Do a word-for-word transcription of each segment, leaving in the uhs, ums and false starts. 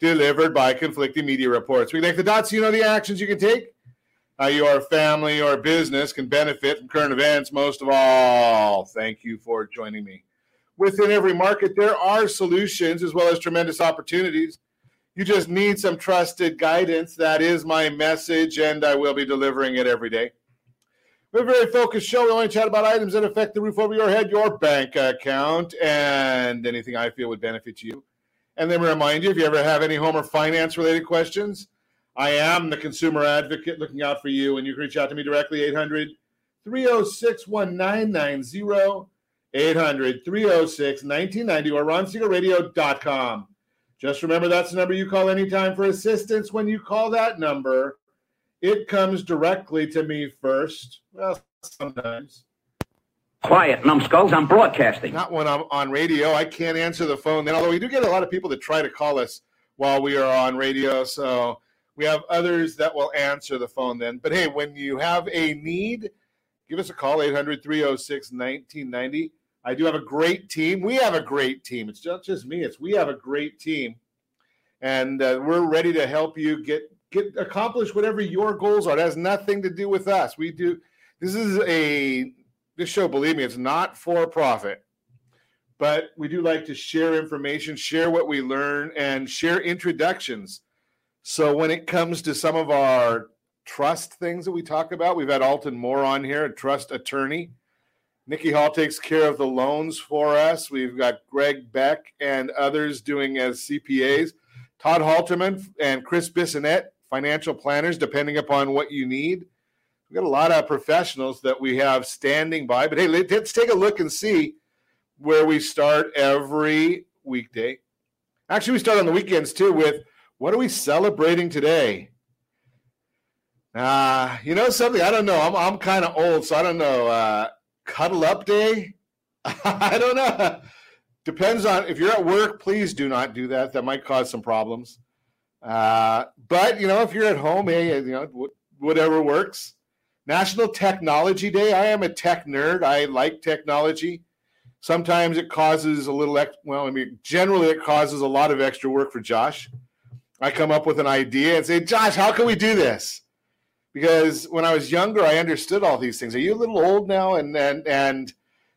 delivered by conflicting media reports. We connect the dots so you know the actions you can take, how your family or business can benefit from current events. Most of all, thank you for joining me. Within every market, there are solutions as well as tremendous opportunities. You just need some trusted guidance. That is my message, and I will be delivering it every day. We have a very focused show. We only chat about items that affect the roof over your head, your bank account, and anything I feel would benefit you. And then we remind you, if you ever have any home or finance-related questions, I am the consumer advocate looking out for you, and you can reach out to me directly, eight hundred, three oh six, nineteen ninety, eight hundred, three oh six, nineteen ninety, or ron siegel radio dot com. Just remember, that's the number you call anytime for assistance. When you call that number, it comes directly to me first. Well, sometimes. Quiet, numbskulls. I'm broadcasting. Not when I'm on radio. I can't answer the phone then, although we do get a lot of people that try to call us while we are on radio. So we have others that will answer the phone then. But, hey, when you have a need, give us a call, eight hundred, three oh six, nineteen ninety. I do have a great team. We have a great team. It's not just me. It's we have a great team, and uh, we're ready to help you get get accomplish whatever your goals are. It has nothing to do with us. We do. This is a this show. Believe me, it's not for profit, but we do like to share information, share what we learn, and share introductions. So when it comes to some of our trust things that we talk about, we've had Alton Moore on here, a trust attorney. Nikki Hall takes care of the loans for us. We've got Greg Beck and others doing as C P As. Todd Halterman and Chris Bissonette, financial planners, depending upon what you need. We've got a lot of professionals that we have standing by. But, hey, let's take a look and see where we start every weekday. Actually, we start on the weekends, too, with what are we celebrating today? Uh, you know something? I don't know. I'm, I'm kind of old, so I don't know. Uh, Cuddle up day? I don't know. Depends on if you're at work, please do not do that. That might cause some problems. Uh, but, you know, if you're at home, hey, you know, whatever works. National Technology Day. I am a tech nerd. I like technology. Sometimes it causes a little, ex- well, I mean, generally it causes a lot of extra work for Josh. I come up with an idea and say, Josh, how can we do this? Because when I was younger, I understood all these things. Are you a little old now? And and, and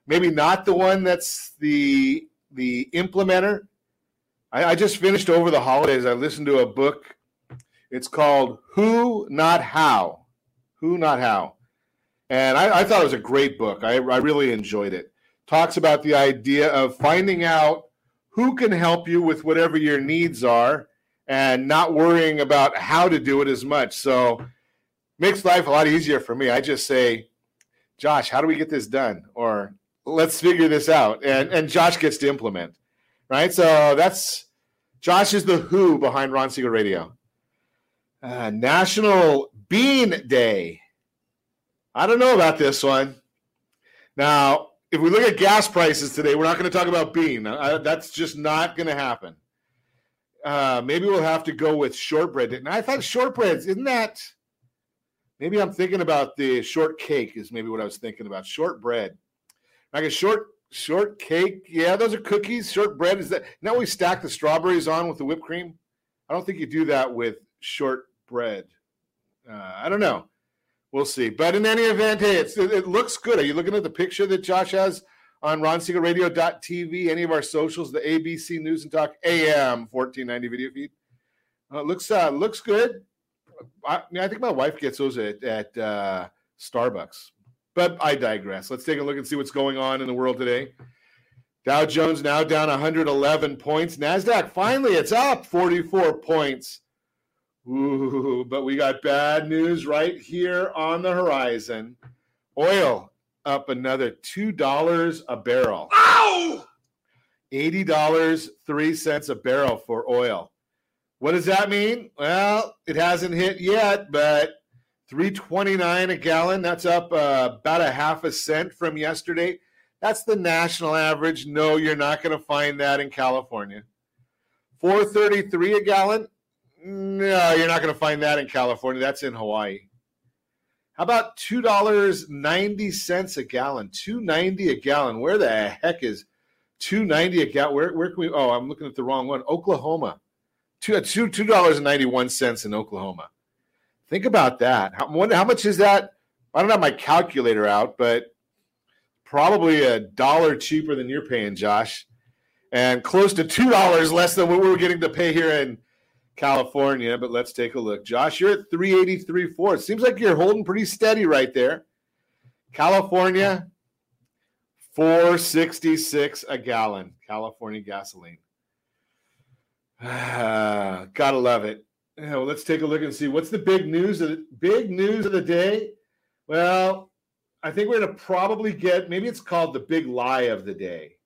maybe not the one that's the the implementer. I, I just finished over the holidays. I listened to a book. It's called Who, Not How. Who, Not How. And I, I thought it was a great book. I, I really enjoyed it. Talks about the idea of finding out who can help you with whatever your needs are and not worrying about how to do it as much. So makes life a lot easier for me. I just say, Josh, how do we get this done? Or let's figure this out. And and Josh gets to implement, right? So that's, Josh is the who behind Ron Siegel Radio. Uh, National Bean Day. I don't know about this one. Now, if we look at gas prices today, we're not going to talk about bean. I, that's just not going to happen. Uh, maybe we'll have to go with shortbread. And I thought shortbreads, isn't that... Maybe I'm thinking about the shortcake is maybe what I was thinking about. Shortbread. Like a short short cake. Yeah, those are cookies. Shortbread is that. Now we stack the strawberries on with the whipped cream. I don't think you do that with shortbread. Uh, I don't know. We'll see. But in any event, hey, it's, it, it looks good. Are you looking at the picture that Josh has on ron siegel radio dot t v, any of our socials, the A B C News and Talk A M fourteen ninety video feed? Uh, it looks uh, looks good. I mean, I think my wife gets those at, at uh, Starbucks, but I digress. Let's take a look and see what's going on in the world today. Dow Jones now down one hundred eleven points. NASDAQ, finally, it's up forty-four points. Ooh, but we got bad news right here on the horizon. Oil up another two dollars a barrel. Ow! eighty dollars, three cents a barrel for oil. What does that mean? Well, it hasn't hit yet, but three twenty-nine a gallon, that's up uh, about a half a cent from yesterday. That's the national average. No, you're not going to find that in California. four thirty-three a gallon? No, you're not going to find that in California. That's in Hawaii. How about two dollars and ninety cents a gallon? two dollars and ninety cents a gallon. Where the heck is two dollars and ninety cents a gallon? Where, where can we? Oh, I'm looking at the wrong one. Oklahoma. two dollars and ninety-one cents in Oklahoma. Think about that. How, how much is that? I don't have my calculator out, but probably a dollar cheaper than you're paying, Josh, and close to two dollars less than what we were getting to pay here in California. But let's take a look. Josh, you're at three eighty-three point four. It seems like you're holding pretty steady right there. California, four sixty-six a gallon. California gasoline. Ah, gotta love it. Yeah, well, let's take a look and see what's the big news of the, big news of the day. Well, I think we're gonna probably get, maybe it's called the big lie of the day.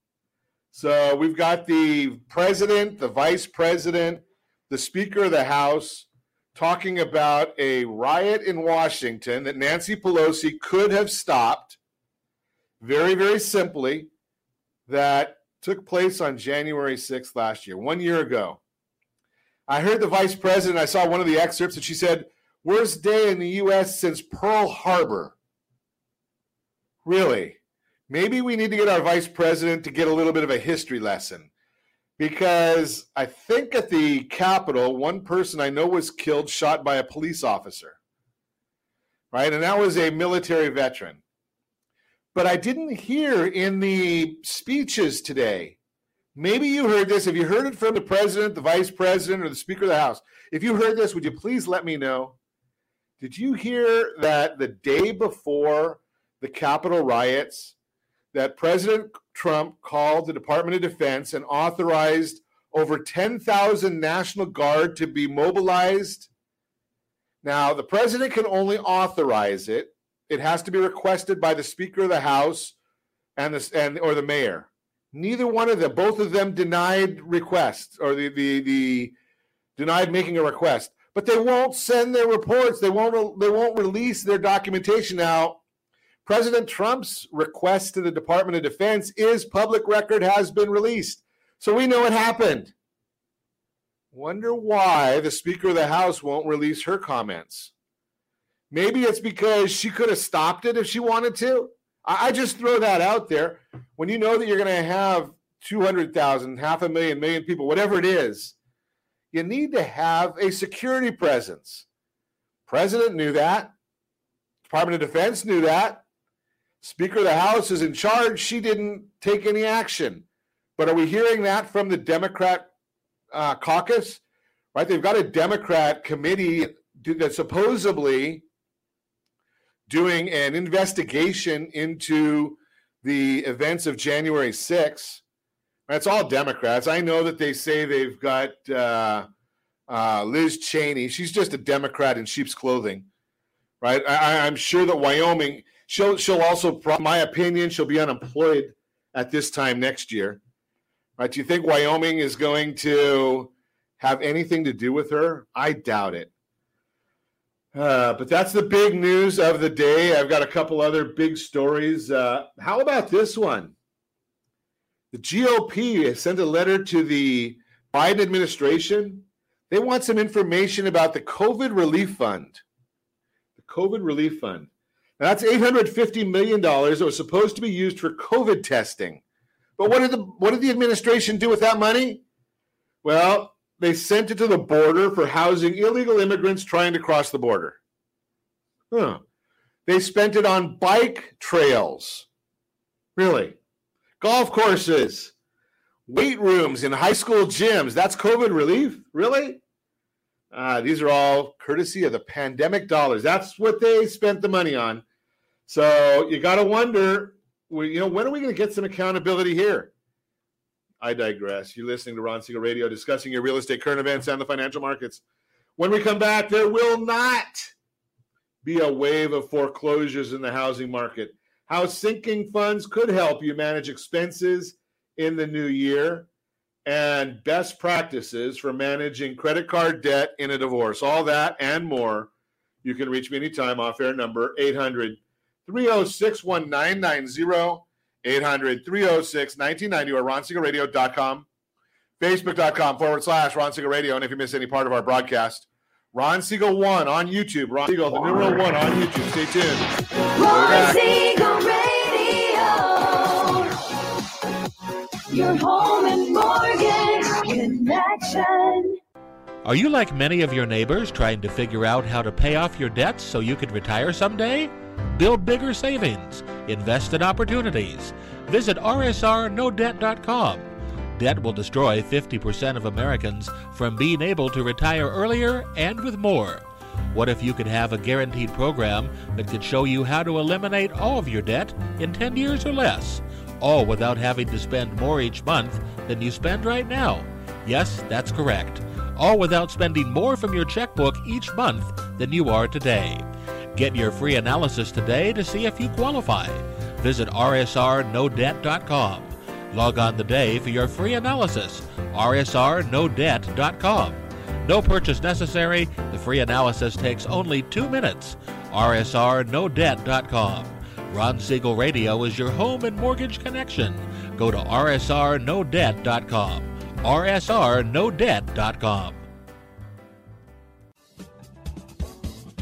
So we've got the president, the vice president, the Speaker of the House talking about a riot in Washington that Nancy Pelosi could have stopped very, very simply, that took place on January sixth last year, one year ago. I heard the vice president, I saw one of the excerpts, and she said, worst day in the U S since Pearl Harbor. Really? Maybe we need to get our vice president to get a little bit of a history lesson, because I think at the Capitol, one person I know was killed, shot by a police officer, right? And that was a military veteran. But I didn't hear in the speeches today, maybe you heard this. Have you heard it from the president, the vice president, or the Speaker of the House? If you heard this, would you please let me know? Did you hear that the day before the Capitol riots, that President Trump called the Department of Defense and authorized over ten thousand National Guard to be mobilized? Now, the president can only authorize it. It has to be requested by the Speaker of the House and the and or the mayor. Neither one of them, both of them denied requests, or the, the, the denied making a request. But they won't send their reports. They won't they won't release their documentation. Now, President Trump's request to the Department of Defense is public record, has been released. So we know it happened. Wonder why the Speaker of the House won't release her comments. Maybe it's because she could have stopped it if she wanted to. I just throw that out there. When you know that you're going to have two hundred thousand, half a million, million people, whatever it is, you need to have a security presence. President knew that. Department of Defense knew that. Speaker of the House is in charge. She didn't take any action. But are we hearing that from the Democrat uh, caucus? Right? They've got a Democrat committee that's supposedly doing an investigation into the events of January sixth. That's all Democrats. I know that they say they've got uh, uh, Liz Cheney. She's just a Democrat in sheep's clothing, right? I, I'm sure that Wyoming, she'll, she'll also, in my opinion, she'll be unemployed at this time next year, right? Do you think Wyoming is going to have anything to do with her? I doubt it. Uh, but that's the big news of the day. I've got a couple other big stories. Uh, how about this one? The G O P has sent a letter to the Biden administration. They want some information about the COVID relief fund. The COVID relief fund. Now, that's eight hundred fifty million dollars that was supposed to be used for COVID testing. But what did the what did the administration do with that money? Well, they sent it to the border for housing illegal immigrants trying to cross the border. Huh. They spent it on bike trails. Really? Golf courses, weight rooms in high school gyms. That's COVID relief? Really? Uh, these are all courtesy of the pandemic dollars. That's what they spent the money on. So you got to wonder, you know, when are we going to get some accountability here? I digress. You're listening to Ron Siegel Radio, discussing your real estate, current events, and the financial markets. When we come back, there will not be a wave of foreclosures in the housing market. How sinking funds could help you manage expenses in the new year. and best practices for managing credit card debt in a divorce. All that and more. You can reach me anytime off air number eight hundred, three oh six, nineteen ninety, eight hundred, three oh six, nineteen ninety, or ron siegel radio dot com, facebook.com forward slash Ron Siegel Radio. And if you miss any part of our broadcast, Ron Siegel one on YouTube. Ron Siegel, the numeral one on YouTube. Stay tuned. Ron Siegel Radio, your home and mortgage connection. Are you like many of your neighbors trying to figure out how to pay off your debts so you could retire someday? Build bigger savings. Invest in opportunities. Visit r s r no debt dot com. Debt will destroy fifty percent of Americans from being able to retire earlier and with more. What if you could have a guaranteed program that could show you how to eliminate all of your debt in ten years or less, all without having to spend more each month than you spend right now? Yes, that's correct. All without spending more from your checkbook each month than you are today. Get your free analysis today to see if you qualify. Visit r s r no debt dot com. Log on today for your free analysis, r s r no debt dot com. No purchase necessary. The free analysis takes only two minutes. r s r no debt dot com. Ron Siegel Radio is your home and mortgage connection. Go to r s r no debt dot com. r s r no debt dot com.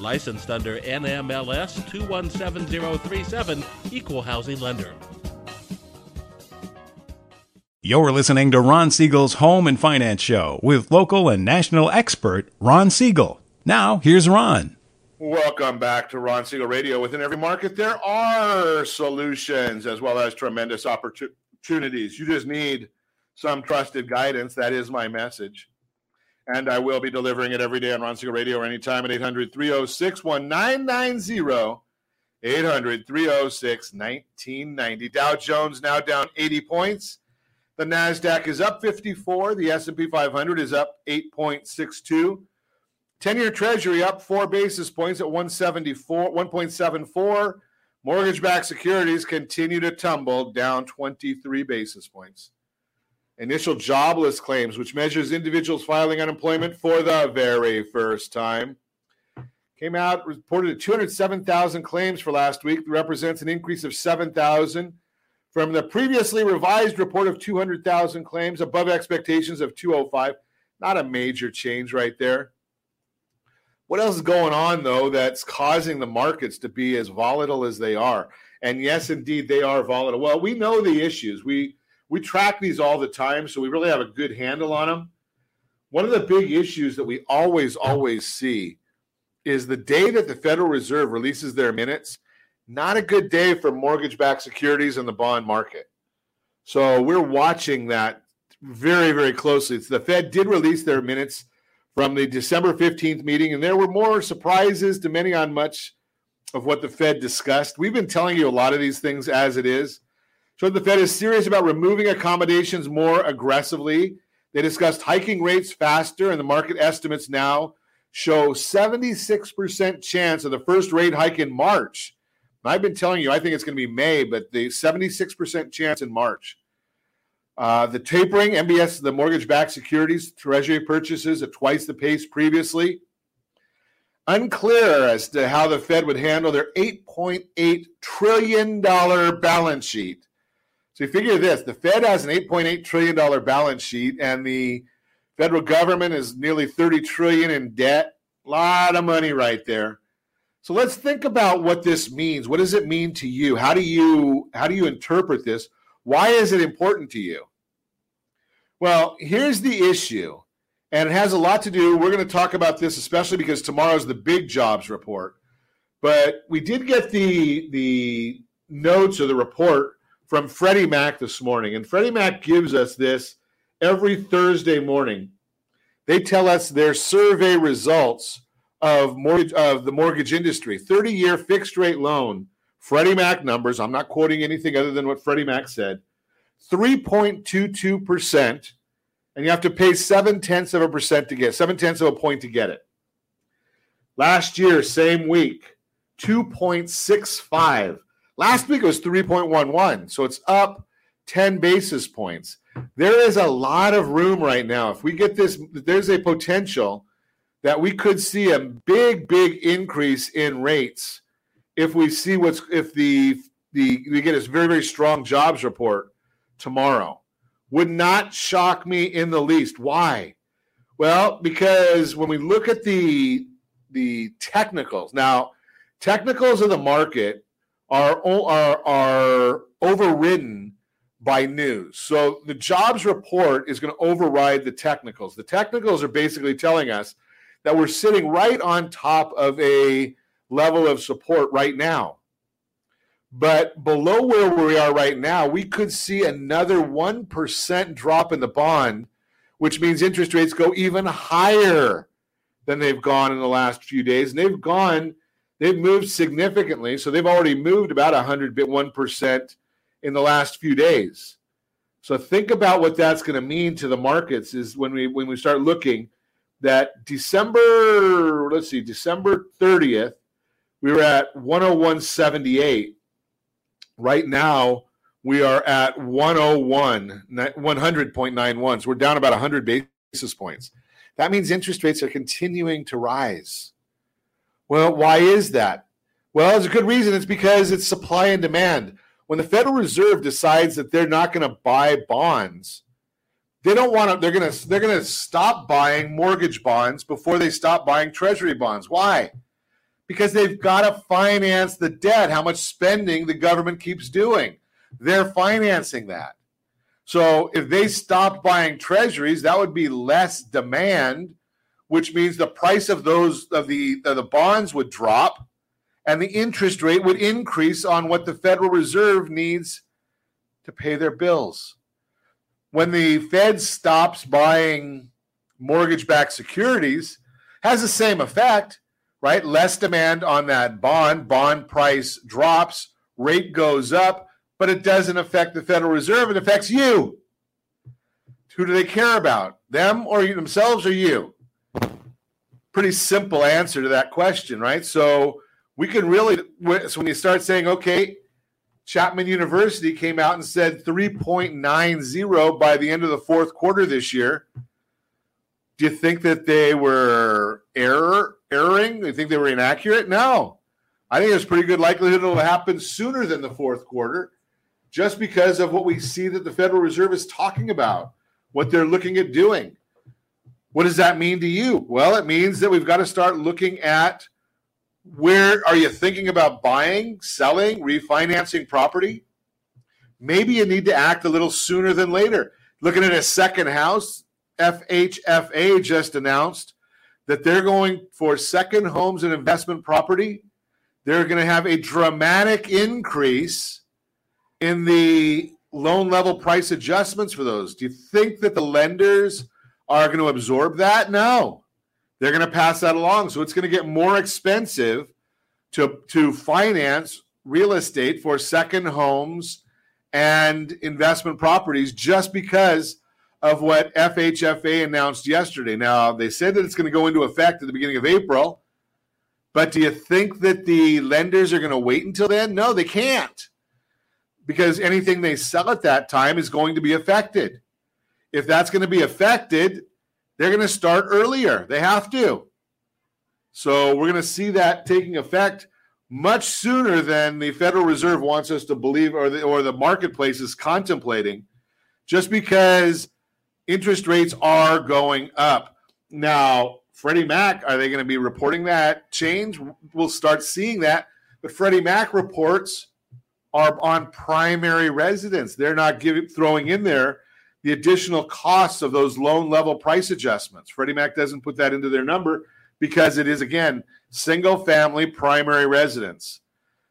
Licensed under N M L S two one seven zero three seven, Equal Housing Lender. You're listening to Ron Siegel's Home and Finance Show with local and national expert Ron Siegel. Now, here's Ron. Welcome back to Ron Siegel Radio. Within every market, there are solutions as well as tremendous opportunities. You just need some trusted guidance. That is my message. And I will be delivering it every day on Ron Siegel Radio or anytime at eight hundred, three oh six, nineteen ninety, eight hundred, three oh six, nineteen ninety. Dow Jones now down eighty points. The NASDAQ is up fifty-four. The S and P five hundred is up eight point six two. ten-year Treasury up four basis points at one seventy-four, one point seven four. Mortgage-backed securities continue to tumble, down twenty-three basis points. Initial jobless claims, which measures individuals filing unemployment for the very first time, came out, reported at two hundred seven thousand claims for last week. It represents an increase of seven thousand from the previously revised report of two hundred thousand claims, above expectations of two oh five. Not a major change right there. What else is going on, though, that's causing the markets to be as volatile as they are? And yes, indeed, they are volatile. Well, we know the issues. We We track these all the time, so we really have a good handle on them. One of the big issues that we always, always see is the day that the Federal Reserve releases their minutes, not a good day for mortgage-backed securities and the bond market. So we're watching that very, very closely. The Fed did release their minutes from the December fifteenth meeting, and there were more surprises, depending on much of what the Fed discussed. We've been telling you a lot of these things as it is. So the Fed is serious about removing accommodations more aggressively. They discussed hiking rates faster, and the market estimates now show seventy-six percent chance of the first rate hike in March. And I've been telling you, I think it's going to be May, but the seventy-six percent chance in March. Uh, the tapering, M B S, the mortgage-backed securities, Treasury purchases at twice the pace previously. Unclear as to how the Fed would handle their eight point eight trillion dollar balance sheet. So you figure this, the Fed has an eight point eight trillion dollars balance sheet, and the federal government is nearly thirty trillion dollars in debt. A lot of money right there. So let's think about what this means. What does it mean to you? How do you, how do you interpret this? Why is it important to you? Well, here's the issue, and it has a lot to do. We're going to talk about this, especially because tomorrow's the big jobs report. But we did get the, the notes or the report from Freddie Mac this morning, and Freddie Mac gives us this every Thursday morning. They tell us their survey results of mortgage of the mortgage industry. thirty-year fixed-rate loan, Freddie Mac numbers. I'm not quoting anything other than what Freddie Mac said. three point two two percent, and you have to pay seven-tenths of a percent to get, seven-tenths of a point to get it. Last year, same week, two point six five. Last week it was three point one one, so it's up ten basis points. There is a lot of room right now. If we get this, there's a potential that we could see a big, big increase in rates if we see what's, if the, the we get this very, very strong jobs report tomorrow. Would not shock me in the least. Why? Well, because when we look at the the technicals, now technicals of the market Are, are are overridden by news. So the jobs report is going to override the technicals. The technicals are basically telling us that we're sitting right on top of a level of support right now. But below where we are right now, we could see another one percent drop in the bond, which means interest rates go even higher than they've gone in the last few days. And they've gone... They've moved significantly, so they've already moved about one hundred one percent in the last few days. So think about what that's going to mean to the markets is when we when we start looking that December, let's see, December thirtieth, we were at one oh one seventy-eight. Right now, we are at one hundred point nine one. So we're down about one hundred basis points. That means interest rates are continuing to rise. Well, why is that? Well, there's a good reason. It's because it's supply and demand. When the Federal Reserve decides that they're not going to buy bonds, they don't want to. They're going to. They're going to stop buying mortgage bonds before they stop buying Treasury bonds. Why? Because they've got to finance the debt. How much spending the government keeps doing, they're financing that. So if they stopped buying Treasuries, that would be less demand, which means the price of those of the of the bonds would drop, and the interest rate would increase on what the Federal Reserve needs to pay their bills. When the Fed stops buying mortgage-backed securities, has the same effect, right? Less demand on that bond, bond price drops, rate goes up, but it doesn't affect the Federal Reserve. It affects you. Who do they care about? Them or you, themselves or you? Pretty simple answer to that question, right? So we can really, so when you start saying, okay, Chapman University came out and said three point nine zero by the end of the fourth quarter this year. Do you think that they were error, erring? Do you think they were inaccurate? No. I think there's pretty good likelihood it'll happen sooner than the fourth quarter just because of what we see that the Federal Reserve is talking about, what they're looking at doing. What does that mean to you? Well, it means that we've got to start looking at where are you thinking about buying, selling, refinancing property? Maybe you need to act a little sooner than later. Looking at a second house, F H F A just announced that they're going for second homes and investment property. They're going to have a dramatic increase in the loan level price adjustments for those. Do you think that the lenders are going to absorb that? No. They're going to pass that along. So it's going to get more expensive to, to finance real estate for second homes and investment properties just because of what F H F A announced yesterday. Now, they said that it's going to go into effect at the beginning of April, but do you think that the lenders are going to wait until then? No, they can't, because anything they sell at that time is going to be affected. If that's going to be affected, they're going to start earlier. They have to. So we're going to see that taking effect much sooner than the Federal Reserve wants us to believe, or the, or the marketplace is contemplating, just because interest rates are going up. Now, Freddie Mac, are they going to be reporting that change? We'll start seeing that. But Freddie Mac reports are on primary residence. They're not giving, throwing in there the additional costs of those loan level price adjustments. Freddie Mac doesn't put that into their number because it is, again, single family primary residence.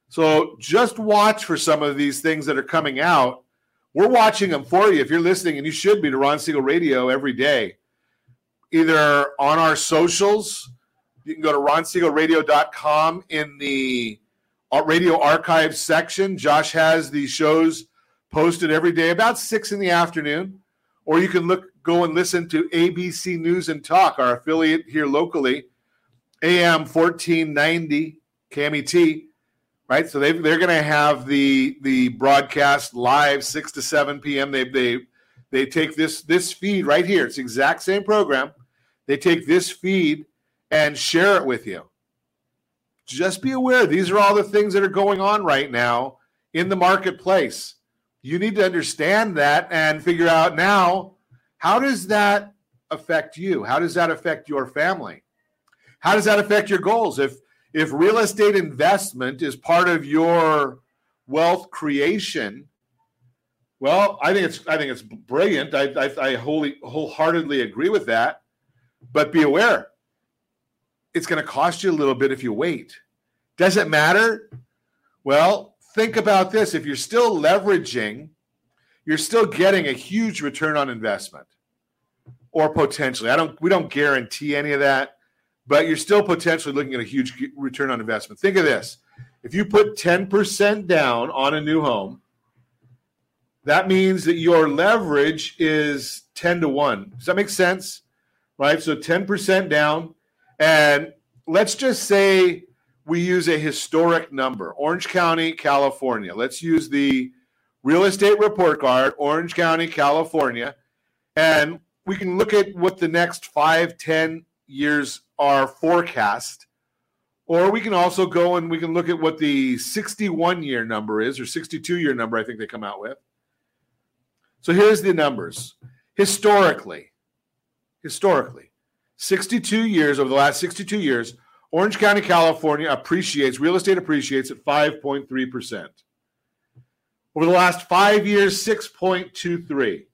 So just watch for some of these things that are coming out. We're watching them for you. If you're listening, and you should be, to Ron Siegel Radio every day, either on our socials, you can go to ron siegel radio dot com in the radio archives section. Josh has the shows posted every day about six in the afternoon, or you can look, go and listen to A B C News and Talk, our affiliate here locally, A M fourteen ninety K M E T, right? So they've, they're going to have the the broadcast live six to seven p.m. They they they take this this feed right here. It's the exact same program. They take this feed and share it with you. Just be aware, these are all the things that are going on right now in the marketplace. You need to understand that and figure out now, how does that affect you? How does that affect your family? How does that affect your goals? If if real estate investment is part of your wealth creation, well, I think it's I think it's brilliant. I I, I wholly, wholeheartedly agree with that. But be aware, it's going to cost you a little bit if you wait. Does it matter? Well, think about this: if you're still leveraging, you're still getting a huge return on investment, or potentially. I don't. We don't guarantee any of that. But you're still potentially looking at a huge return on investment. Think of this. If you put ten percent down on a new home, that means that your leverage is ten to one. Does that make sense? Right? So ten percent down. And let's just say we use a historic number. Orange County, California. Let's use the real estate report card, Orange County, California. And we can look at what the next five, ten years are forecast, or we can also go and we can look at what the sixty-one year number is, or sixty-two year number, I think they come out with. So here's the numbers historically. Historically, sixty-two years, over the last sixty-two years, Orange County, California appreciates, real estate appreciates at five point three percent. Over the last five years, six point two three.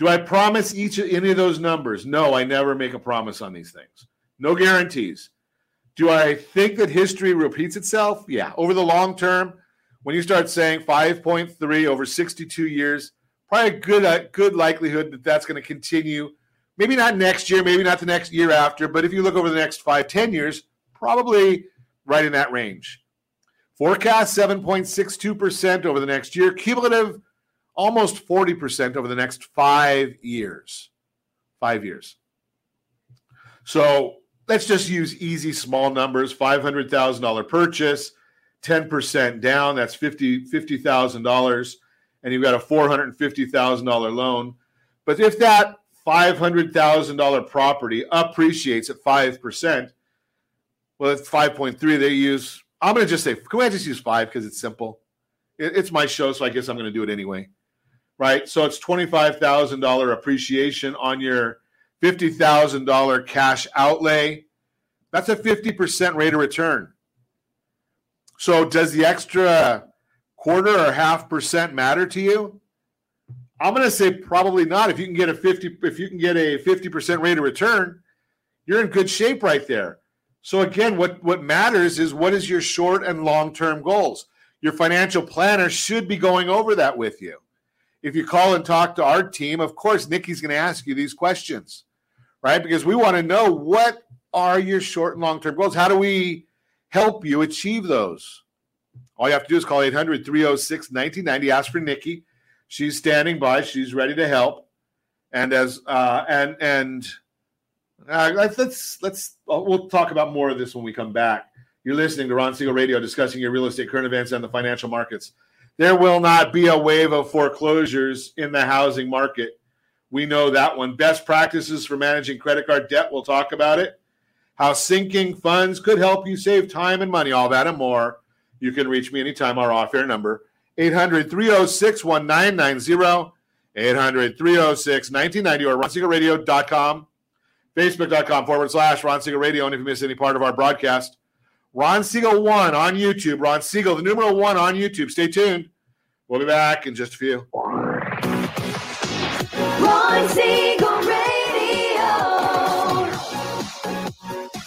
Do I promise each of any of those numbers? No, I never make a promise on these things. No guarantees. Do I think that history repeats itself? Yeah. Over the long term, when you start saying five point three over sixty-two years, probably a good, a good likelihood that that's going to continue. Maybe not next year, maybe not the next year after, but if you look over the next five, ten years, probably right in that range. Forecast seven point six two percent over the next year. Cumulative, almost forty percent over the next five years. Five years. So let's just use easy, small numbers. five hundred thousand dollars purchase, ten percent down. That's fifty thousand dollars. And you've got a four hundred fifty thousand dollars loan. But if that five hundred thousand dollars property appreciates at five percent, well, it's five point three. They use, I'm going to just say, can we just use five because it's simple? It's my show, so I guess I'm going to do it anyway. Right, so it's twenty-five thousand dollars appreciation on your fifty thousand dollars cash outlay. That's a fifty percent rate of return. So does the extra quarter or half percent matter to you? I'm going to say probably not. If you can get a fifty, if you can get a fifty percent rate of return, you're in good shape right there. So again, what, what matters is what is your short and long-term goals. Your financial planner should be going over that with you. If you call and talk to our team, of course, Nikki's going to ask you these questions, right? Because we want to know, what are your short and long-term goals? How do we help you achieve those? All you have to do is call eight hundred, three oh six, nineteen ninety. Ask for Nikki. She's standing by. She's ready to help. And as uh, and and uh, let's let's we'll talk about more of this when we come back. You're listening to Ron Siegel Radio, discussing your real estate, current events, and the financial markets. There will not be a wave of foreclosures in the housing market. We know that one. Best practices for managing credit card debt. We'll talk about it. how sinking funds could help you save time and money, all that and more. You can reach me anytime, our off-air number, eight hundred, three oh six, nineteen ninety, eight hundred, three oh six, nineteen ninety, or ron siegel radio dot com, facebook.com forward slash Ron Siegel Radio. And if you miss any part of our broadcast, Ron Siegel one on YouTube, Ron Siegel, the numeral one on YouTube. Stay tuned. We'll be back in just a few. Ron Siegel Radio,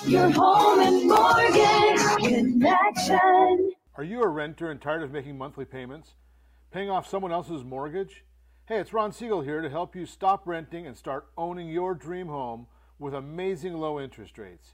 your home and mortgage connection. Are you a renter and tired of making monthly payments? Paying off someone else's mortgage? Hey, it's Ron Siegel here to help you stop renting and start owning your dream home with amazing low interest rates.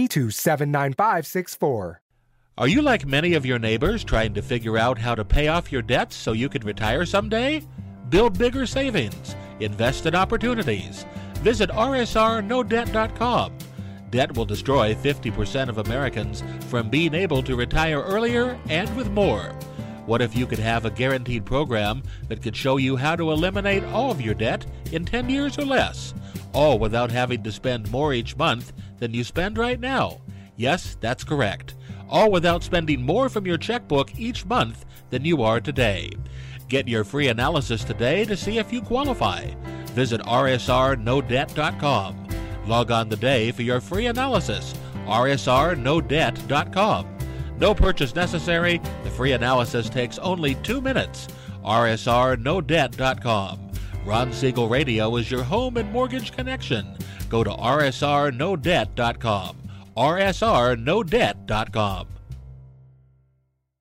to seven nine five six four. Are you like many of your neighbors trying to figure out how to pay off your debts so you can retire someday? Build bigger savings. Invest in opportunities. Visit r s r no debt dot com. Debt will destroy fifty percent of Americans from being able to retire earlier and with more. What if you could have a guaranteed program that could show you how to eliminate all of your debt in ten years or less, all without having to spend more each month than you spend right now? Yes, that's correct. All without spending more from your checkbook each month than you are today. Get your free analysis today to see if you qualify. Visit r s r no debt dot com. Log on today for your free analysis, r s r no debt dot com. No purchase necessary. The free analysis takes only two minutes. r s r no debt dot com. Ron Siegel Radio is your home and mortgage connection. Go to r s r no debt dot com, r s r no debt dot com.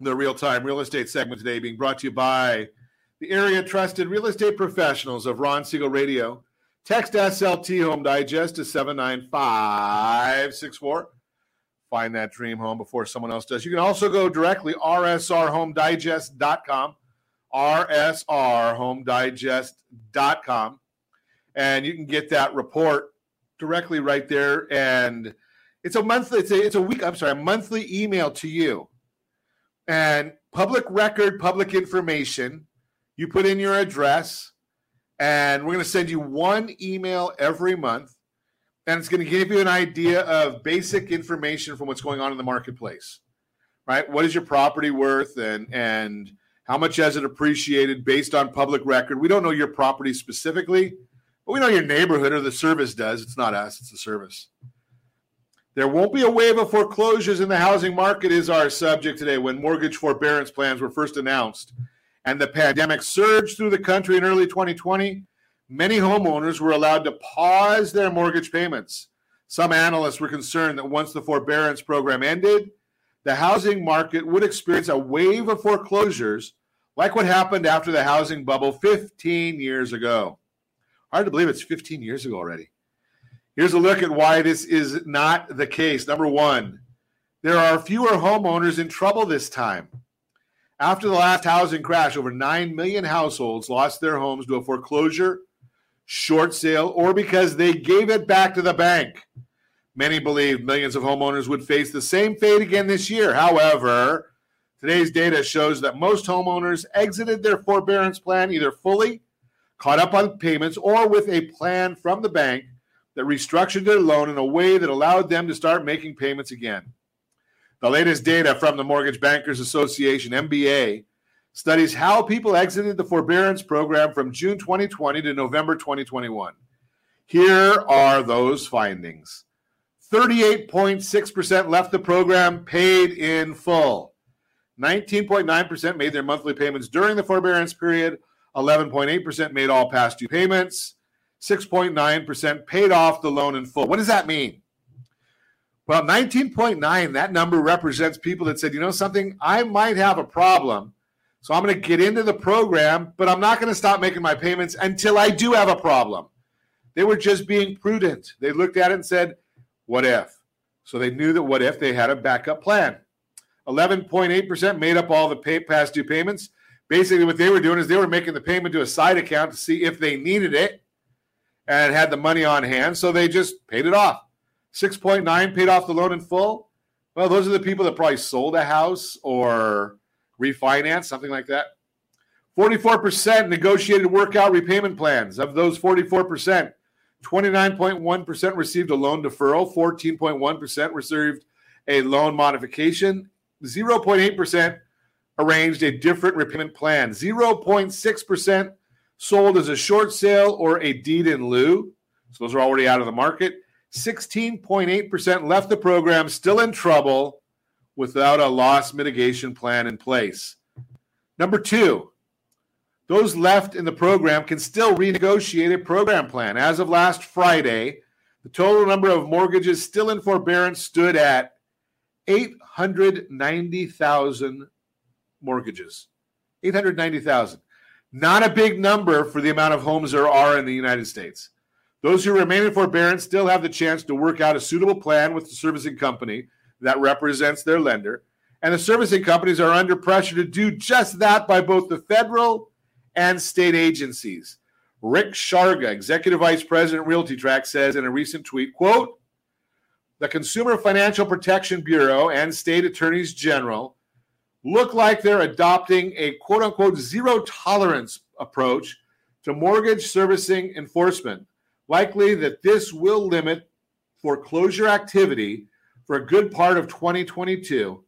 The real-time real estate segment today being brought to you by the area-trusted real estate professionals of Ron Siegel Radio. Text S L T Home Digest to seven nine five six four. Find that dream home before someone else does. You can also go directly r s r home digest dot com, r s r home digest dot com, and you can get that report directly right there. And it's a monthly, it's a, it's a week, I'm sorry, a monthly email to you. And public record, public information, you put in your address, and we're going to send you one email every month, and it's going to give you an idea of basic information from what's going on in the marketplace, right? What is your property worth, and, and how much has it appreciated based on public record? We don't know your property specifically, but we know your neighborhood, or the service does. It's not us, it's the service. There won't be a wave of foreclosures in the housing market is our subject today. When mortgage forbearance plans were first announced and the pandemic surged through the country in early twenty twenty, many homeowners were allowed to pause their mortgage payments. Some analysts were concerned that once the forbearance program ended, the housing market would experience a wave of foreclosures like what happened after the housing bubble fifteen years ago. Hard to believe it's fifteen years ago already. Here's a look at why this is not the case. Number one, there are fewer homeowners in trouble this time. After the last housing crash, over nine million households lost their homes to a foreclosure, short sale, or because they gave it back to the bank. Many believe millions of homeowners would face the same fate again this year. However, today's data shows that most homeowners exited their forbearance plan either fully, caught up on payments, or with a plan from the bank that restructured their loan in a way that allowed them to start making payments again. The latest data from the Mortgage Bankers Association, M B A, studies how people exited the forbearance program from June twenty twenty to November twenty twenty-one. Here are those findings. thirty-eight point six percent left the program paid in full. nineteen point nine percent made their monthly payments during the forbearance period. eleven point eight percent made all past due payments. six point nine percent paid off the loan in full. What does that mean? Well, nineteen point nine, that number represents people that said, you know something, I might have a problem, so I'm going to get into the program, but I'm not going to stop making my payments until I do have a problem. They were just being prudent. They looked at it and said, what if? So they knew that what if they had a backup plan. eleven point eight percent made up all the pay- past due payments. Basically, what they were doing is they were making the payment to a side account to see if they needed it and had the money on hand, so they just paid it off. six point nine paid off the loan in full. Well, those are the people that probably sold a house or refinanced, something like that. forty-four percent negotiated workout repayment plans. Of those forty-four percent, twenty-nine point one percent received a loan deferral. fourteen point one percent received a loan modification. zero point eight percent arranged a different repayment plan. zero point six percent sold as a short sale or a deed in lieu. So those are already out of the market. sixteen point eight percent left the program still in trouble without a loss mitigation plan in place. Number two, those left in the program can still renegotiate a program plan. As of last Friday, the total number of mortgages still in forbearance stood at eight hundred ninety thousand mortgages. eight hundred ninety thousand. Not a big number for the amount of homes there are in the United States. Those who remain in forbearance still have the chance to work out a suitable plan with the servicing company that represents their lender. And the servicing companies are under pressure to do just that by both the federal and state agencies. Rick Sharga, Executive Vice President, RealtyTrack, says in a recent tweet, quote, "The Consumer Financial Protection Bureau and state attorneys general look like they're adopting a quote-unquote zero-tolerance approach to mortgage servicing enforcement. Likely that this will limit foreclosure activity for a good part of twenty twenty-two,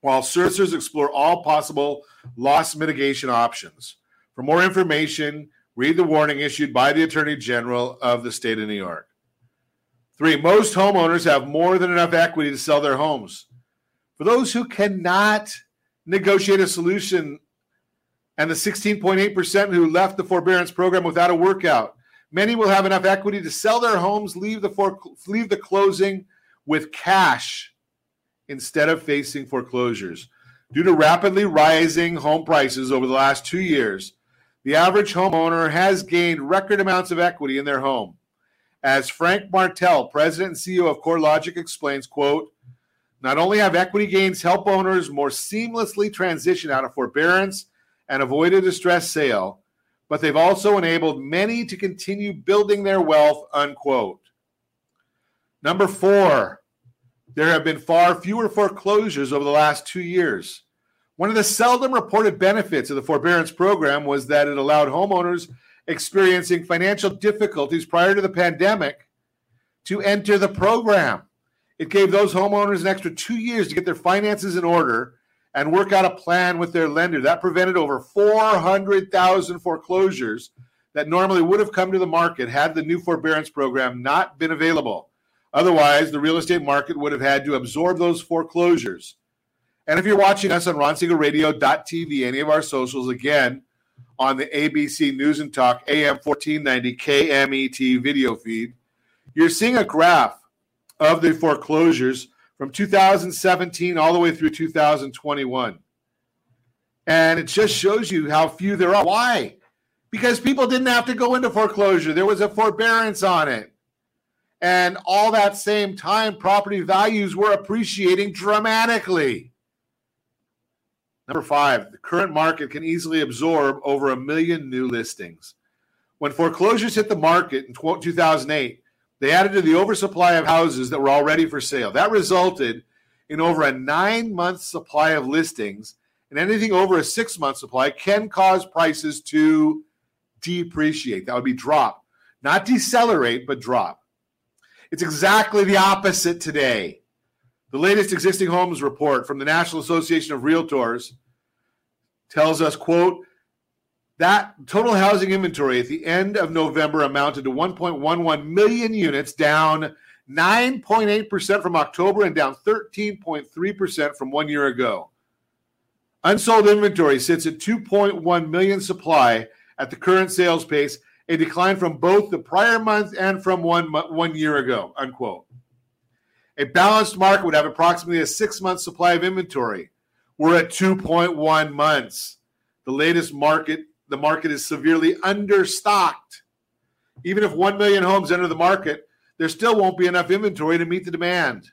while servicers explore all possible loss mitigation options. For more information, read the warning issued by the Attorney General of the state of New York." Three, most homeowners have more than enough equity to sell their homes. For those who cannot negotiate a solution and the sixteen point eight percent who left the forbearance program without a workout, many will have enough equity to sell their homes, leave the for, leave the closing with cash instead of facing foreclosures. Due to rapidly rising home prices over the last two years, the average homeowner has gained record amounts of equity in their home. As Frank Martell, president and C E O of CoreLogic, explains, quote, "Not only have equity gains help owners more seamlessly transition out of forbearance and avoid a distressed sale, but they've also enabled many to continue building their wealth," unquote. Number four, there have been far fewer foreclosures over the last two years. One of the seldom reported benefits of the forbearance program was that it allowed homeowners experiencing financial difficulties prior to the pandemic to enter the program. It gave those homeowners an extra two years to get their finances in order and work out a plan with their lender. That prevented over four hundred thousand foreclosures that normally would have come to the market had the new forbearance program not been available. Otherwise, the real estate market would have had to absorb those foreclosures. And if you're watching us on ron siegel radio dot t v, any of our socials, again, on the A B C News and Talk A M fourteen ninety K M E T video feed, you're seeing a graph of the foreclosures from two thousand seventeen all the way through two thousand twenty-one. And it just shows you how few there are. Why? Because people didn't have to go into foreclosure. There was a forbearance on it. And all that same time, property values were appreciating dramatically. Number five, the current market can easily absorb over a million new listings. When foreclosures hit the market in two thousand eight, They added to the oversupply of houses that were already for sale. That resulted in over a nine-month supply of listings, and anything over a six-month supply can cause prices to depreciate. That would be drop. Not decelerate, but drop. It's exactly the opposite today. The latest existing homes report from the National Association of Realtors tells us, quote, that total housing inventory at the end of November amounted to one point one one million units, down nine point eight percent from October and down thirteen point three percent from one year ago. Unsold inventory sits at two point one million supply at the current sales pace, a decline from both the prior month and from one, one year ago, unquote. A balanced market would have approximately a six-month supply of inventory. We're at two point one months. The latest market, the market is severely understocked. Even if one million homes enter the market, there still won't be enough inventory to meet the demand.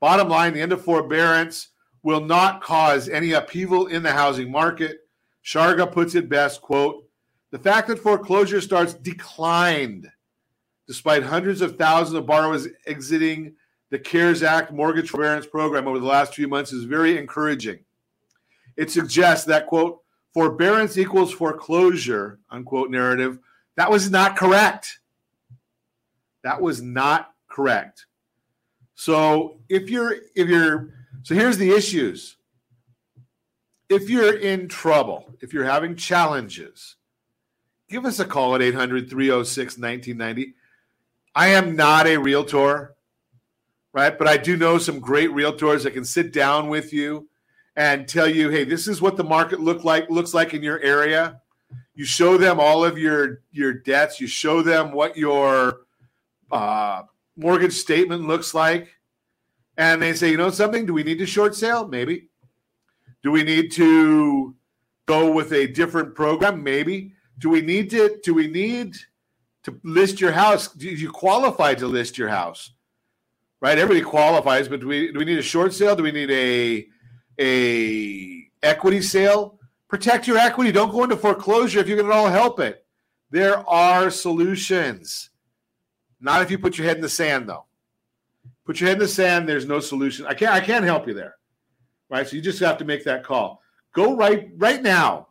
Bottom line, the end of forbearance will not cause any upheaval in the housing market. Sharga puts it best, quote, the fact that foreclosure starts declined despite hundreds of thousands of borrowers exiting the CARES Act mortgage forbearance program over the last few months is very encouraging. It suggests that, quote, forbearance equals foreclosure, unquote, narrative. That was not correct. That was not correct. So if you're, if you're, so here's the issues. If you're in trouble, if you're having challenges, give us a call at eight hundred, three oh six, nineteen ninety. I am not a realtor, right? But I do know some great realtors that can sit down with you and tell you, hey, this is what the market look like, looks like in your area. You show them all of your, your debts. You show them what your uh, mortgage statement looks like. And they say, you know something? Do we need to short sale? Maybe. Do we need to go with a different program? Maybe. Do we need to do we need to list your house? Do you qualify to list your house? Right? Everybody qualifies, but do we do we need a short sale? Do we need a A equity sale? Protect your equity. Don't go into foreclosure if you can at all help it. There are solutions. Not if you put your head in the sand, though. Put your head in the sand. There's no solution. I can't. I can't help you there, right? So you just have to make that call. Go right right now.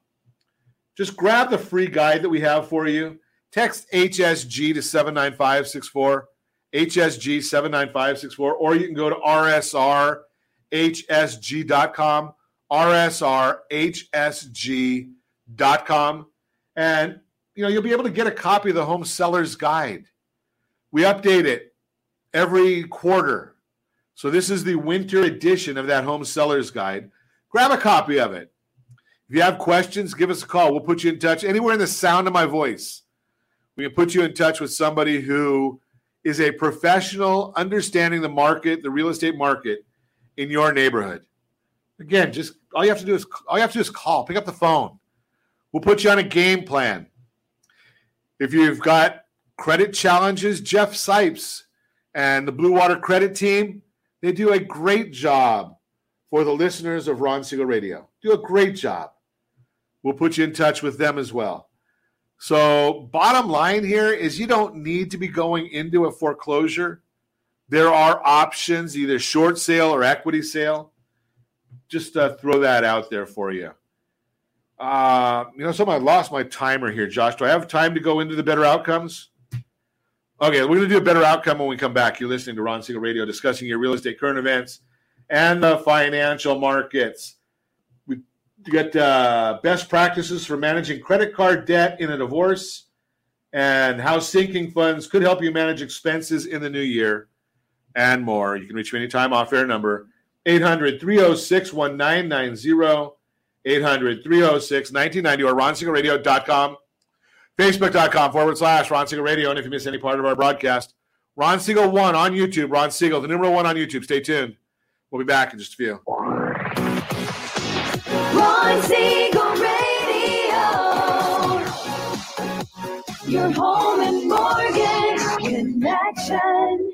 Just grab the free guide that we have for you. Text H S G to seven nine five six four. H S G seven nine five six four, or you can go to R S R. H S G dot com, R S R H S G dot com, and you know you'll be able to get a copy of the Home Seller's Guide. We update it every quarter, so this is the winter edition of that Home Seller's Guide. Grab a copy of it. If you have questions, give us a call. We'll put you in touch anywhere in the sound of my voice. We can put you in touch with somebody who is a professional understanding the market, the real estate market in your neighborhood. Again, just all you have to do is all you have to do is call, pick up the phone. We'll put you on a game plan. If you've got credit challenges, Jeff Sipes and the Blue Water Credit Team, they do a great job for the listeners of Ron Siegel Radio. Do a great job. We'll put you in touch with them as well. So, bottom line here is you don't need to be going into a foreclosure. There are options, either short sale or equity sale. Just uh, throw that out there for you. Uh, you know, something, I lost my timer here, Josh. Do I have time to go into the better outcomes? Okay, we're going to do a better outcome when we come back. You're listening to Ron Siegel Radio, discussing your real estate, current events, and the financial markets. We got uh, best practices for managing credit card debt in a divorce and how sinking funds could help you manage expenses in the new year. And more. You can reach me anytime off air number eight hundred, three oh six, nineteen ninety, eight hundred, three oh six, nineteen ninety, or ron siegel radio dot com, facebook dot com forward slash Ron Siegel Radio. And if you miss any part of our broadcast, Ron Siegel one on YouTube, Ron Siegel, the number one on YouTube. Stay tuned. We'll be back in just a few. Ron Siegel Radio, your home and mortgage connection.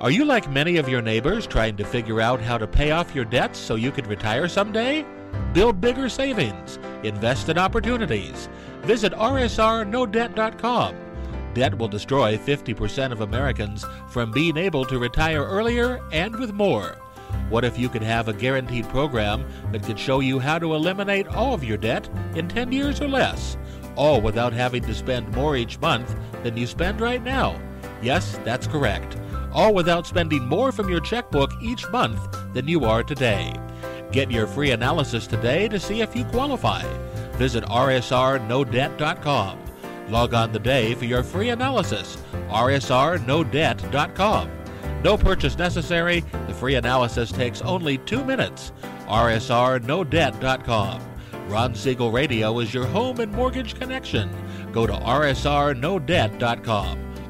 Are you like many of your neighbors trying to figure out how to pay off your debts so you could retire someday? Build bigger savings. Invest in opportunities. Visit R S R no debt dot com. Debt will destroy fifty percent of Americans from being able to retire earlier and with more. What if you could have a guaranteed program that could show you how to eliminate all of your debt in ten years or less, all without having to spend more each month than you spend right now? Yes, that's correct. All without spending more from your checkbook each month than you are today. Get your free analysis today to see if you qualify. Visit R S R no debt dot com. Log on today for your free analysis, R S R no debt dot com. No purchase necessary. The free analysis takes only two minutes. R S R no debt dot com. Ron Siegel Radio is your home and mortgage connection. Go to R S R no debt dot com.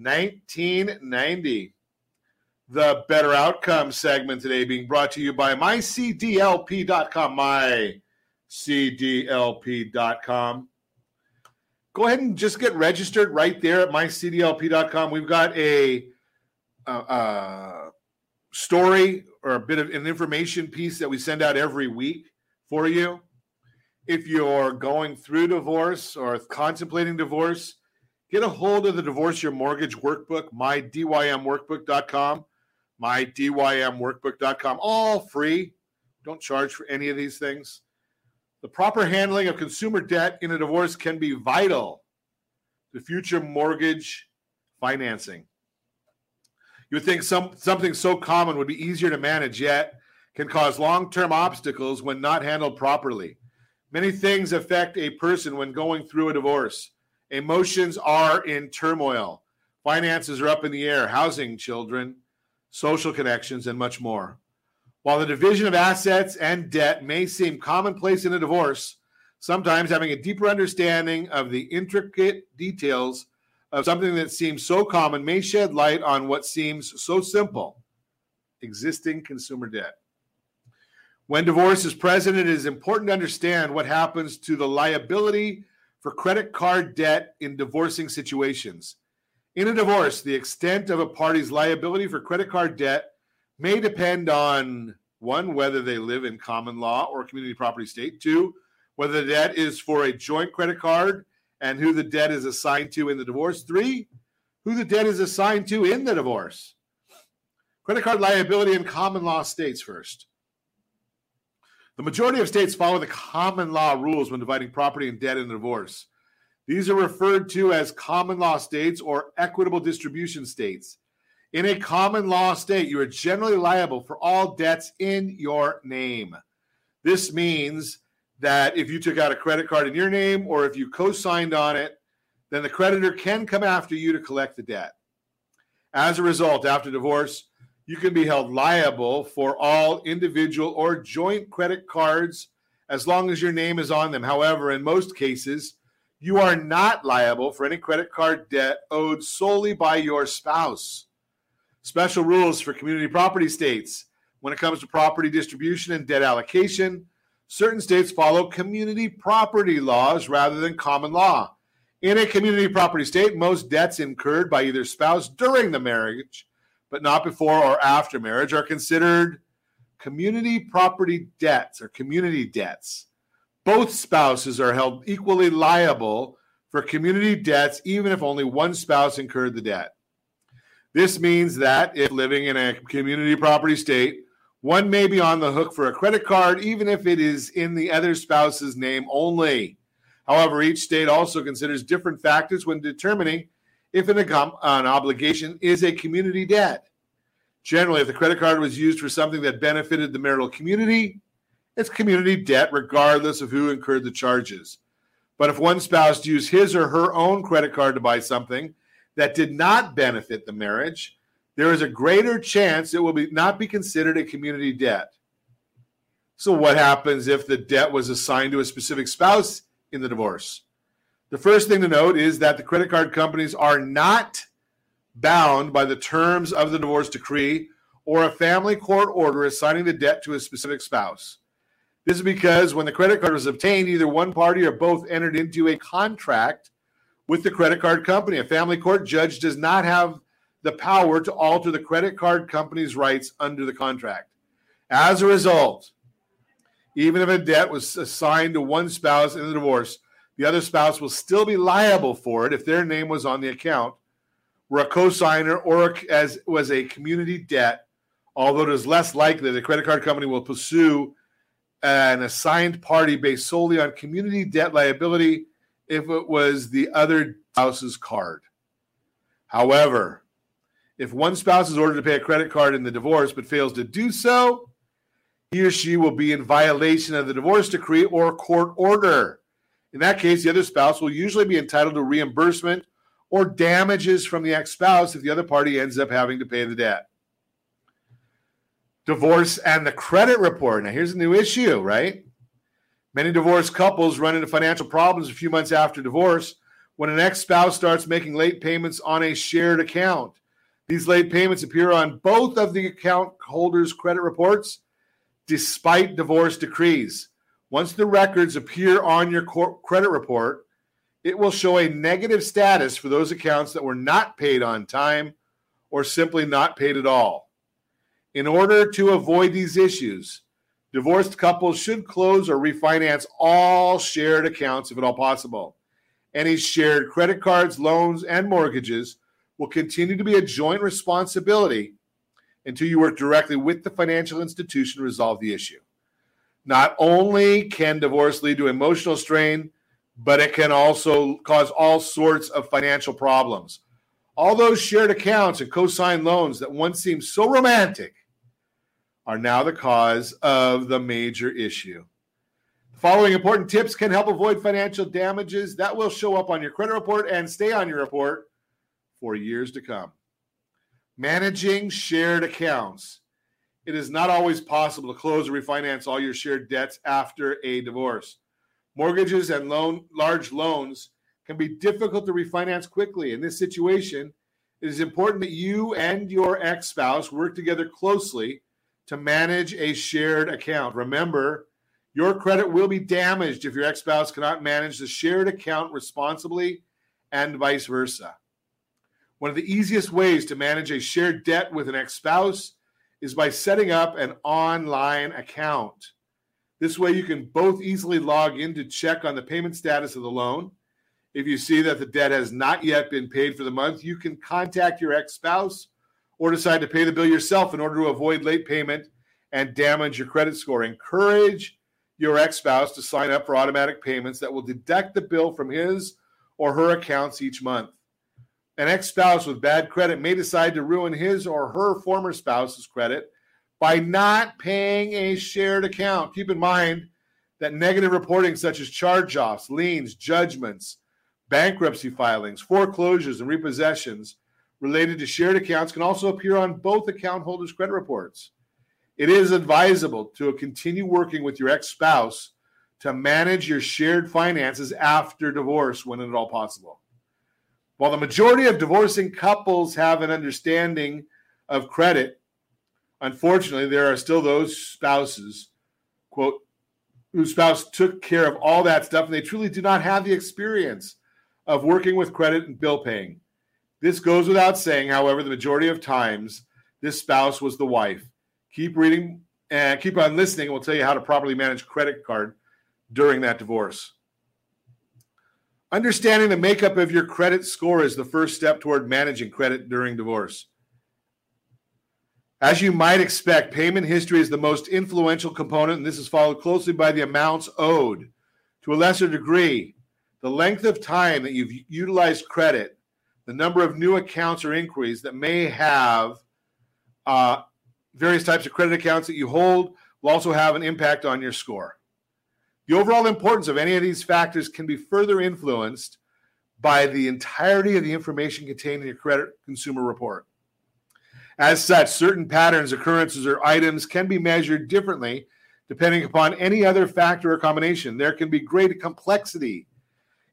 nineteen ninety. The Better Outcome segment today being brought to you by my C D L P dot com. my C D L P dot com. Go ahead and just get registered right there at my C D L P dot com. We've got a uh, uh, story or a bit of an information piece that we send out every week for you. If you're going through divorce or contemplating divorce, get a hold of the Divorce Your Mortgage Workbook, my D Y M workbook dot com, my D Y M workbook dot com, all free. Don't charge for any of these things. The proper handling of consumer debt in a divorce can be vital to future mortgage financing. You would think some, something so common would be easier to manage, yet can cause long-term obstacles when not handled properly. Many things affect a person when going through a divorce. Emotions are in turmoil. Finances are up in the air, housing, children, social connections, and much more. While the division of assets and debt may seem commonplace in a divorce, sometimes having a deeper understanding of the intricate details of something that seems so common may shed light on what seems so simple: existing consumer debt. When divorce is present, it is important to understand what happens to the liability for credit card debt in divorcing situations. In a divorce, the extent of a party's liability for credit card debt may depend on, one, whether they live in common law or community property state, two, whether the debt is for a joint credit card and who the debt is assigned to in the divorce, three, who the debt is assigned to in the divorce. Credit card liability in common law states first. The majority of states follow the common law rules when dividing property and debt in a divorce. These are referred to as common law states or equitable distribution states. In a common law state, you are generally liable for all debts in your name. This means that if you took out a credit card in your name or if you co-signed on it, then the creditor can come after you to collect the debt. As a result, after divorce, you can be held liable for all individual or joint credit cards as long as your name is on them. However, in most cases, you are not liable for any credit card debt owed solely by your spouse. Special rules for community property states. When it comes to property distribution and debt allocation, certain states follow community property laws rather than common law. In a community property state, most debts incurred by either spouse during the marriage but not before or after marriage, are considered community property debts or community debts. Both spouses are held equally liable for community debts, even if only one spouse incurred the debt. This means that if living in a community property state, one may be on the hook for a credit card, even if it is in the other spouse's name only. However, each state also considers different factors when determining if an, an obligation is a community debt. Generally, if the credit card was used for something that benefited the marital community, it's community debt regardless of who incurred the charges. But if one spouse used his or her own credit card to buy something that did not benefit the marriage, there is a greater chance it will be, not be considered a community debt. So what happens if the debt was assigned to a specific spouse in the divorce? The first thing to note is that the credit card companies are not bound by the terms of the divorce decree or a family court order assigning the debt to a specific spouse. This is because when the credit card was obtained, either one party or both entered into a contract with the credit card company. A family court judge does not have the power to alter the credit card company's rights under the contract. As a result, even if a debt was assigned to one spouse in the divorce, the other spouse will still be liable for it if their name was on the account, were a co-signer, or as was a community debt, although it is less likely the credit card company will pursue an assigned party based solely on community debt liability if it was the other spouse's card. However, if one spouse is ordered to pay a credit card in the divorce but fails to do so, he or she will be in violation of the divorce decree or court order. In that case, the other spouse will usually be entitled to reimbursement or damages from the ex-spouse if the other party ends up having to pay the debt. Divorce and the credit report. Now, here's a new issue, right? Many divorced couples run into financial problems a few months after divorce when an ex-spouse starts making late payments on a shared account. These late payments appear on both of the account holders' credit reports, despite divorce decrees. Once the records appear on your credit report, it will show a negative status for those accounts that were not paid on time or simply not paid at all. In order to avoid these issues, divorced couples should close or refinance all shared accounts if at all possible. Any shared credit cards, loans, and mortgages will continue to be a joint responsibility until you work directly with the financial institution to resolve the issue. Not only can divorce lead to emotional strain, but it can also cause all sorts of financial problems. All those shared accounts and co-signed loans that once seemed so romantic are now the cause of the major issue. The following important tips can help avoid financial damages that will show up on your credit report and stay on your report for years to come. Managing shared accounts. It is not always possible to close or refinance all your shared debts after a divorce. Mortgages and loan, large loans can be difficult to refinance quickly. In this situation, it is important that you and your ex-spouse work together closely to manage a shared account. Remember, your credit will be damaged if your ex-spouse cannot manage the shared account responsibly and vice versa. One of the easiest ways to manage a shared debt with an ex-spouse is by setting up an online account. This way, you can both easily log in to check on the payment status of the loan. If you see that the debt has not yet been paid for the month, you can contact your ex-spouse or decide to pay the bill yourself in order to avoid late payment and damage your credit score. Encourage your ex-spouse to sign up for automatic payments that will deduct the bill from his or her accounts each month. An ex-spouse with bad credit may decide to ruin his or her former spouse's credit by not paying a shared account. Keep in mind that negative reporting such as charge-offs, liens, judgments, bankruptcy filings, foreclosures, and repossessions related to shared accounts can also appear on both account holders' credit reports. It is advisable to continue working with your ex-spouse to manage your shared finances after divorce when at all possible. While the majority of divorcing couples have an understanding of credit, unfortunately, there are still those spouses, quote, whose spouse took care of all that stuff, and they truly do not have the experience of working with credit and bill paying. This goes without saying, however, the majority of times, this spouse was the wife. Keep reading and keep on listening, and we'll tell you how to properly manage credit card during that divorce. Understanding the makeup of your credit score is the first step toward managing credit during divorce. As you might expect, payment history is the most influential component, and this is followed closely by the amounts owed. To a lesser degree, the length of time that you've utilized credit, the number of new accounts or inquiries that may have uh, various types of credit accounts that you hold will also have an impact on your score. The overall importance of any of these factors can be further influenced by the entirety of the information contained in your credit consumer report. As such, certain patterns, occurrences, or items can be measured differently depending upon any other factor or combination. There can be great complexity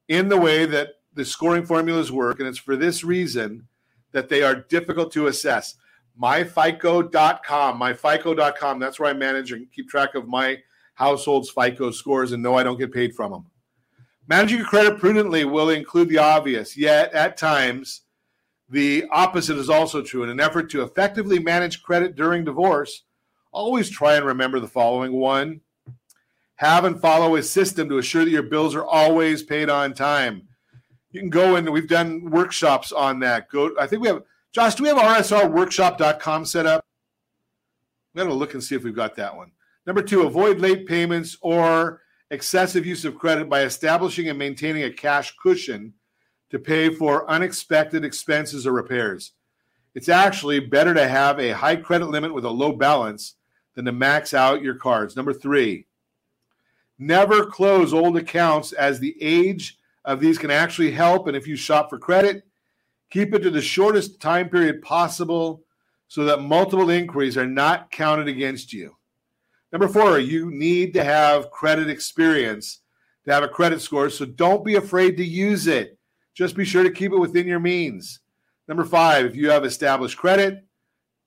in the way that the scoring formulas work, and it's for this reason that they are difficult to assess. my fico dot com, my fico dot com, that's where I manage and keep track of my household's FICO scores, and no, I don't get paid from them. Managing your credit prudently will include the obvious, yet at times the opposite is also true. In an effort to effectively manage credit during divorce, always try and remember the following. One, have and follow a system to assure that your bills are always paid on time. You can go in, we've done workshops on that. Go, I think we have, Josh, do we have r s r workshop dot com set up? I'm going to look and see if we've got that one. Number two, avoid late payments or excessive use of credit by establishing and maintaining a cash cushion to pay for unexpected expenses or repairs. It's actually better to have a high credit limit with a low balance than to max out your cards. Number three, never close old accounts, as the age of these can actually help. And if you shop for credit, keep it to the shortest time period possible so that multiple inquiries are not counted against you. Number four, you need to have credit experience to have a credit score, so don't be afraid to use it. Just be sure to keep it within your means. Number five, if you have established credit,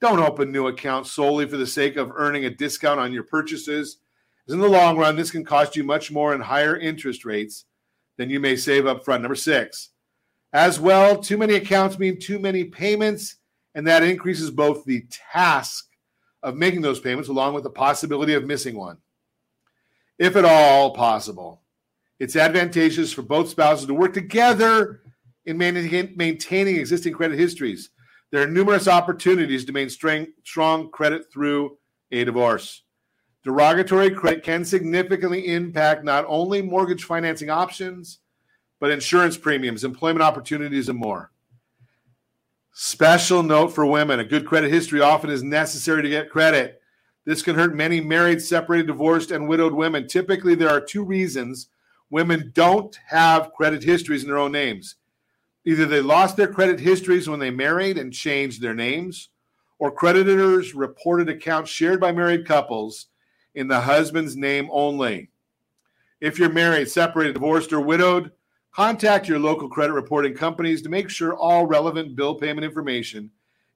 don't open new accounts solely for the sake of earning a discount on your purchases, because in the long run, this can cost you much more in higher interest rates than you may save up front. Number six, as well, too many accounts mean too many payments, and that increases both the task of making those payments along with the possibility of missing one. If at all possible, it's advantageous for both spouses to work together in maintaining existing credit histories. There are numerous opportunities to maintain strong credit through a divorce. Derogatory credit can significantly impact not only mortgage financing options, but insurance premiums, employment opportunities, and more. Special note for women, a good credit history often is necessary to get credit. This can hurt many married, separated, divorced, and widowed women. Typically, there are two reasons women don't have credit histories in their own names. Either they lost their credit histories when they married and changed their names, or creditors reported accounts shared by married couples in the husband's name only. If you're married, separated, divorced, or widowed, contact your local credit reporting companies to make sure all relevant bill payment information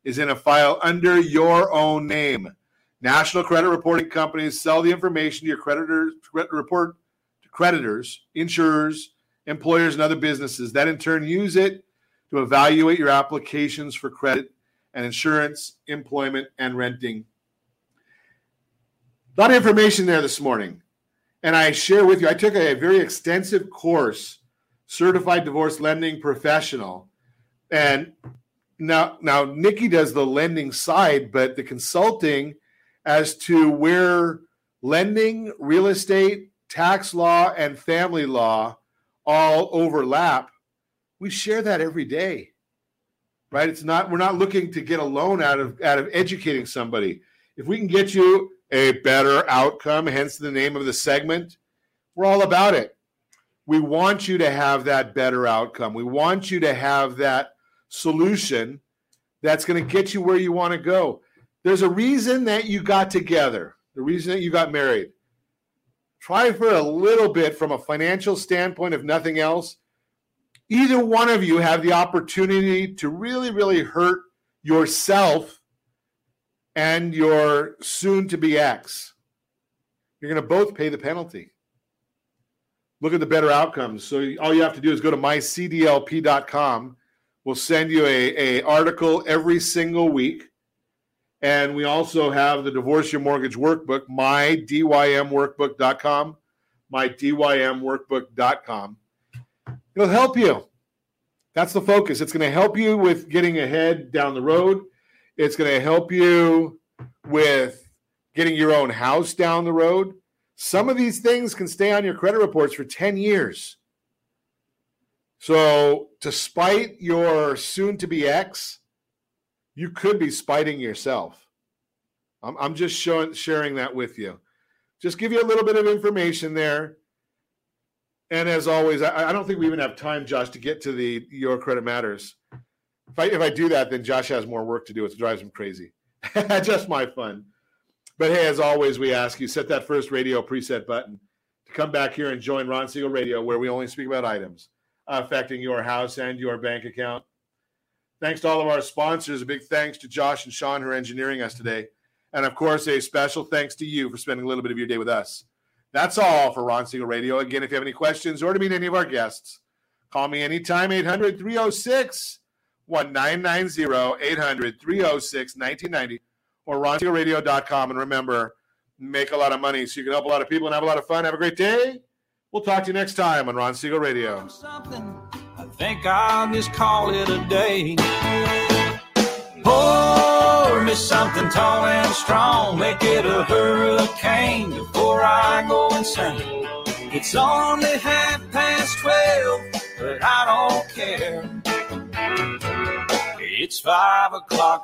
is in a file under your own name. National credit reporting companies sell the information to your creditors, credit report to creditors, insurers, employers, and other businesses that in turn use it to evaluate your applications for credit and insurance, employment, and renting. A lot of information there this morning. And I share with you, I took a very extensive course, Certified Divorce Lending Professional. And now, now Nikki does the lending side, but the consulting as to where lending, real estate, tax law, and family law all overlap, we share that every day, right? It's not, we're not looking to get a loan out of, out of educating somebody. If we can get you a better outcome, hence the name of the segment, we're all about it. We want you to have that better outcome. We want you to have that solution that's going to get you where you want to go. There's a reason that you got together, the reason that you got married. Try for a little bit from a financial standpoint, if nothing else. Either one of you have the opportunity to really, really hurt yourself and your soon-to-be ex. You're going to both pay the penalty. Look at the better outcomes. So all you have to do is go to my c d l p dot com. We'll send you a, a article every single week. And we also have the Divorce Your Mortgage Workbook, my d y m workbook dot com, my d y m workbook dot com. It'll help you. That's the focus. It's going to help you with getting ahead down the road. It's going to help you with getting your own house down the road, some of these things can stay on your credit reports for ten years. So despite your soon-to-be ex, you could be spiting yourself. I'm, I'm just showing, sharing that with you. Just give you a little bit of information there. And as always, I, I don't think we even have time, Josh, to get to the Your Credit Matters. If I, if I do that, then Josh has more work to do. It drives him crazy. Just my fun. But hey, as always, we ask you, set that first radio preset button to come back here and join Ron Siegel Radio, where we only speak about items affecting your house and your bank account. Thanks to all of our sponsors. A big thanks to Josh and Sean, who are engineering us today. And, of course, a special thanks to you for spending a little bit of your day with us. That's all for Ron Siegel Radio. Again, if you have any questions or to meet any of our guests, call me anytime, eight hundred, three oh six, nineteen ninety, eight hundred, three oh six, nineteen ninety, or ron siegel radio dot com. And remember, make a lot of money so you can help a lot of people and have a lot of fun. Have a great day. We'll talk to you next time on Ron Siegel Radio. Something. I think I'll just call it a day. Pour me something tall and strong. Make it a hurricane before I go insane. It's only half past twelve, but I don't care. It's five o'clock.